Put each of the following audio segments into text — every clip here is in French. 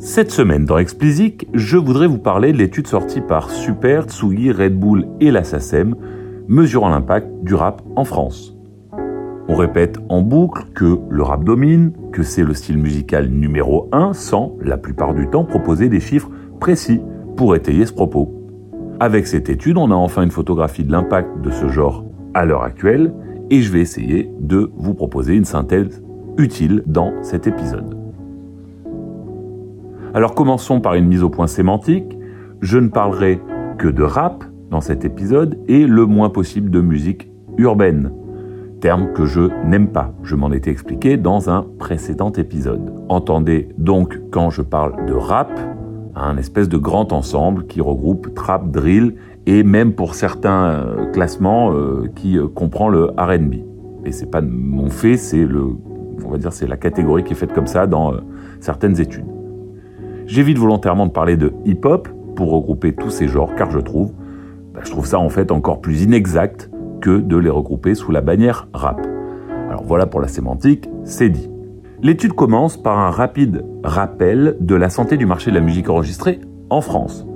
Cette semaine dans Explizik, je voudrais vous parler de l'étude sortie par Super, Tsugi, Red Bull et la Sacem, mesurant l'impact du rap en France. On répète en boucle que le rap domine, que c'est le style musical numéro 1, sans, la plupart du temps, proposer des chiffres précis pour étayer ce propos. Avec cette étude, on a enfin une photographie de l'impact de ce genre à l'heure actuelle, et je vais essayer de vous proposer une synthèse utile dans cet épisode. Alors commençons par une mise au point sémantique. Je ne parlerai que de rap dans cet épisode et le moins possible de musique urbaine. Terme que je n'aime pas, je m'en étais expliqué dans un précédent épisode. Entendez donc quand je parle de rap, un espèce de grand ensemble qui regroupe trap, drill et même pour certains classements qui comprend le R&B. Et c'est pas mon fait, c'est la catégorie qui est faite comme ça dans certaines études. J'évite volontairement de parler de hip-hop pour regrouper tous ces genres car je trouve ça en fait encore plus inexact que de les regrouper sous la bannière rap. Alors voilà pour la sémantique, c'est dit. L'étude commence par un rapide rappel de la santé du marché de la musique enregistrée en France.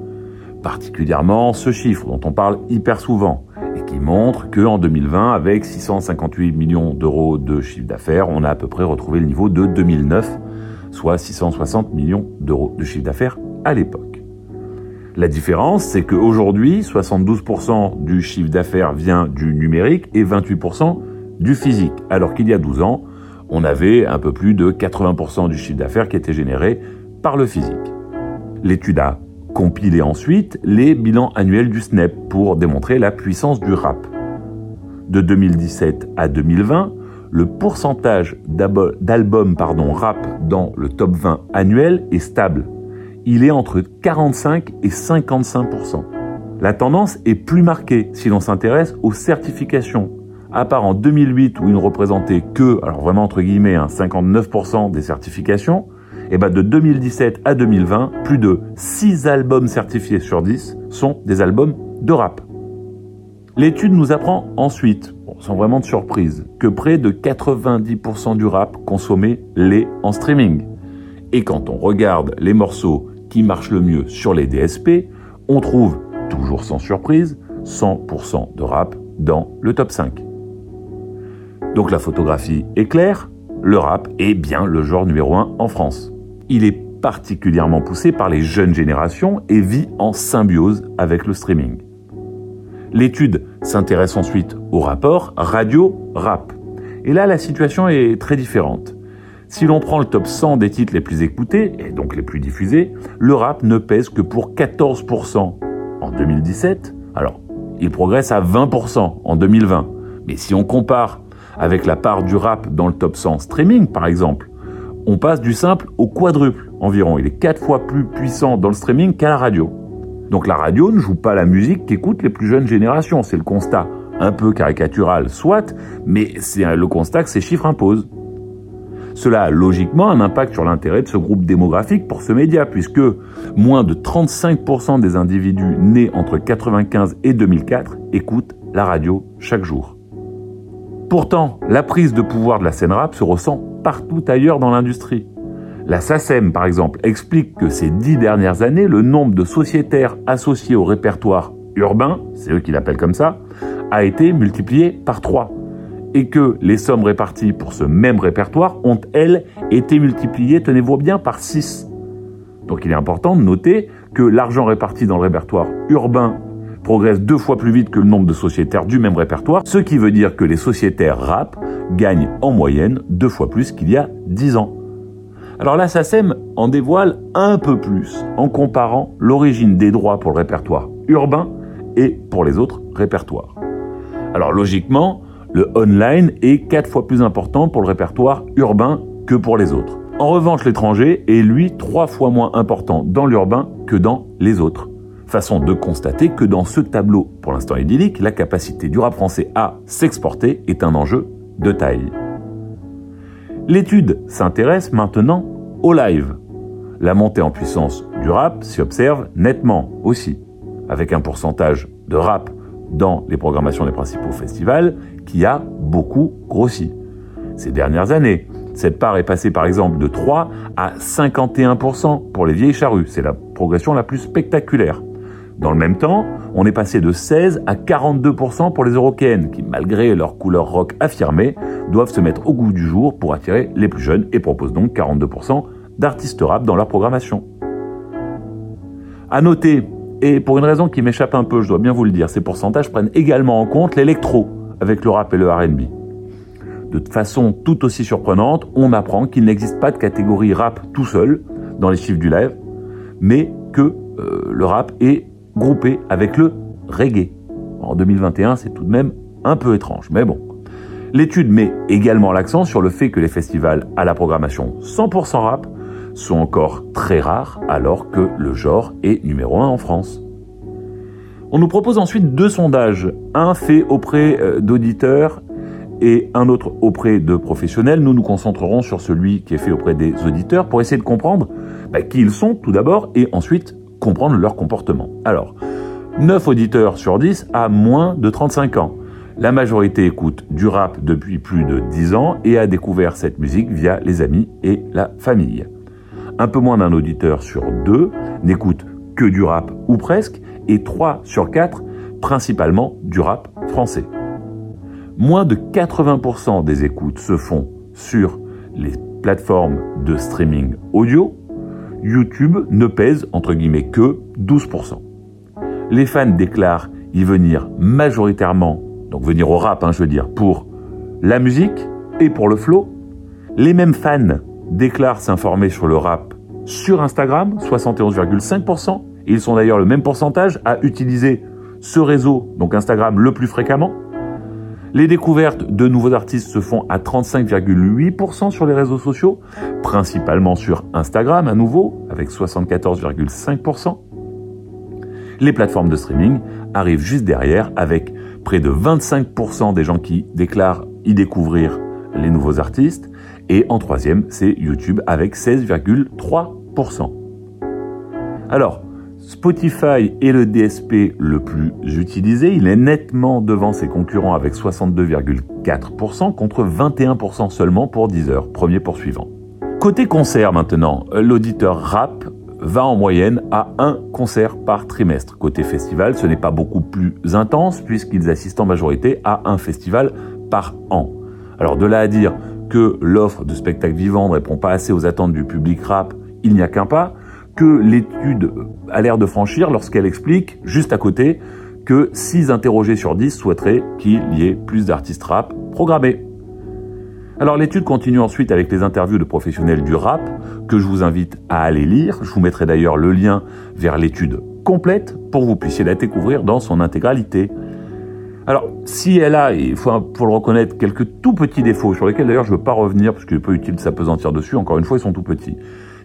Particulièrement ce chiffre dont on parle hyper souvent et qui montre qu'en 2020, avec 658 millions d'euros de chiffre d'affaires, on a à peu près retrouvé le niveau de 2009, soit 660 millions d'euros de chiffre d'affaires à l'époque. La différence, c'est qu'aujourd'hui, 72% du chiffre d'affaires vient du numérique et 28% du physique. Alors qu'il y a 12 ans, on avait un peu plus de 80% du chiffre d'affaires qui était généré par le physique. L'étude a compilé ensuite les bilans annuels du SNEP pour démontrer la puissance du rap. De 2017 à 2020, le pourcentage d'albums rap dans le top 20 annuel est stable. Il est entre 45 et 55%. La tendance est plus marquée si l'on s'intéresse aux certifications. À part en 2008 où ils ne représentaient que, alors vraiment entre guillemets, 59% des certifications, et ben de 2017 à 2020, plus de 6 albums certifiés sur 10 sont des albums de rap. L'étude nous apprend ensuite, sans vraiment de surprise, que près de 90% du rap consommé l'est en streaming. Et quand on regarde les morceaux qui marchent le mieux sur les DSP, on trouve, toujours sans surprise, 100% de rap dans le top 5. Donc la photographie est claire, le rap est bien le genre numéro 1 en France. Il est particulièrement poussé par les jeunes générations et vit en symbiose avec le streaming. L'étude s'intéresse ensuite au rapport radio-rap. Et là, la situation est très différente. Si l'on prend le top 100 des titres les plus écoutés, et donc les plus diffusés, le rap ne pèse que pour 14% en 2017. Alors, il progresse à 20% en 2020. Mais si on compare avec la part du rap dans le top 100 streaming, par exemple, on passe du simple au quadruple environ. Il est 4 fois plus puissant dans le streaming qu'à la radio. Donc la radio ne joue pas la musique qu'écoutent les plus jeunes générations. C'est le constat un peu caricatural, soit, mais c'est le constat que ces chiffres imposent. Cela a logiquement un impact sur l'intérêt de ce groupe démographique pour ce média, puisque moins de 35% des individus nés entre 1995 et 2004 écoutent la radio chaque jour. Pourtant, la prise de pouvoir de la scène rap se ressent partout ailleurs dans l'industrie. La Sacem, par exemple, explique que ces 10 dernières années, le nombre de sociétaires associés au répertoire urbain, c'est eux qui l'appellent comme ça, a été multiplié par 3. Et que les sommes réparties pour ce même répertoire ont, elles, été multipliées, tenez-vous bien, par 6. Donc il est important de noter que l'argent réparti dans le répertoire urbain progresse 2 fois plus vite que le nombre de sociétaires du même répertoire, ce qui veut dire que les sociétaires rap gagnent en moyenne 2 fois plus qu'il y a 10 ans. Alors la Sacem en dévoile un peu plus en comparant l'origine des droits pour le répertoire urbain et pour les autres répertoires. Alors logiquement, le online est 4 fois plus important pour le répertoire urbain que pour les autres. En revanche, l'étranger est, lui, 3 fois moins important dans l'urbain que dans les autres. Façon de constater que dans ce tableau, pour l'instant idyllique, la capacité du rap français à s'exporter est un enjeu de taille. L'étude s'intéresse maintenant au live. La montée en puissance du rap s'y observe nettement aussi, avec un pourcentage de rap dans les programmations des principaux festivals, qui a beaucoup grossi ces dernières années. Cette part est passée par exemple de 3 à 51% pour les Vieilles Charrues. C'est la progression la plus spectaculaire. Dans le même temps, on est passé de 16 à 42% pour les Eurockéennes, qui malgré leur couleur rock affirmée, doivent se mettre au goût du jour pour attirer les plus jeunes et proposent donc 42% d'artistes rap dans leur programmation. À noter, et pour une raison qui m'échappe un peu, je dois bien vous le dire, ces pourcentages prennent également en compte l'électro, avec le rap et le R&B. De façon tout aussi surprenante, on apprend qu'il n'existe pas de catégorie rap tout seul dans les chiffres du live, mais que le rap est groupé avec le reggae. En 2021, c'est tout de même un peu étrange, mais bon. L'étude met également l'accent sur le fait que les festivals à la programmation 100% rap sont encore très rares, alors que le genre est numéro 1 en France. On nous propose ensuite deux sondages, un fait auprès d'auditeurs et un autre auprès de professionnels. Nous nous concentrerons sur celui qui est fait auprès des auditeurs pour essayer de comprendre qui ils sont tout d'abord et ensuite comprendre leur comportement. Alors, 9 auditeurs sur 10 à moins de 35 ans. La majorité écoute du rap depuis plus de 10 ans et a découvert cette musique via les amis et la famille. Un peu moins d'un auditeur sur 2 n'écoute que du rap ou presque et 3 sur 4 principalement du rap français. Moins de 80% des écoutes se font sur les plateformes de streaming audio. YouTube ne pèse, entre guillemets, que 12%. Les fans déclarent y venir majoritairement, donc venir au rap, pour la musique et pour le flow. Les mêmes fans déclarent s'informer sur le rap sur Instagram, 71,5%. Et ils sont d'ailleurs le même pourcentage à utiliser ce réseau, donc Instagram, le plus fréquemment. Les découvertes de nouveaux artistes se font à 35,8% sur les réseaux sociaux, principalement sur Instagram à nouveau, avec 74,5%. Les plateformes de streaming arrivent juste derrière, avec près de 25% des gens qui déclarent y découvrir les nouveaux artistes. Et en troisième, c'est YouTube avec 16,3%. Alors, Spotify est le DSP le plus utilisé. Il est nettement devant ses concurrents avec 62,4% contre 21% seulement pour Deezer, premier poursuivant. Côté concert maintenant, l'auditeur rap va en moyenne à un concert par trimestre. Côté festival, ce n'est pas beaucoup plus intense puisqu'ils assistent en majorité à un festival par an. Alors de là à dire que l'offre de spectacles vivants ne répond pas assez aux attentes du public rap, il n'y a qu'un pas. Que l'étude a l'air de franchir lorsqu'elle explique, juste à côté, que 6 interrogés sur 10 souhaiteraient qu'il y ait plus d'artistes rap programmés. Alors l'étude continue ensuite avec les interviews de professionnels du rap, que je vous invite à aller lire. Je vous mettrai d'ailleurs le lien vers l'étude complète pour que vous puissiez la découvrir dans son intégralité. Alors, si elle a, il faut le reconnaître, quelques tout petits défauts, sur lesquels d'ailleurs je ne veux pas revenir, parce qu'il n'est pas utile de s'apesantir dessus, encore une fois, ils sont tout petits.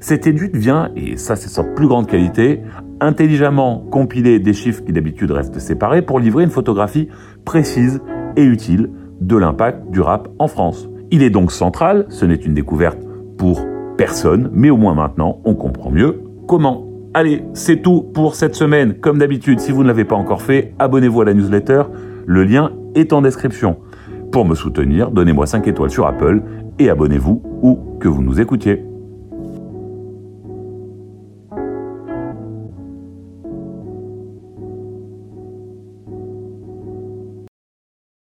Cette étude vient, et ça c'est sa plus grande qualité, intelligemment compiler des chiffres qui d'habitude restent séparés pour livrer une photographie précise et utile de l'impact du rap en France. Il est donc central, ce n'est une découverte pour personne, mais au moins maintenant on comprend mieux comment. Allez, c'est tout pour cette semaine. Comme d'habitude, si vous ne l'avez pas encore fait, abonnez-vous à la newsletter, le lien est en description. Pour me soutenir, donnez-moi 5 étoiles sur Apple et abonnez-vous où que vous nous écoutiez.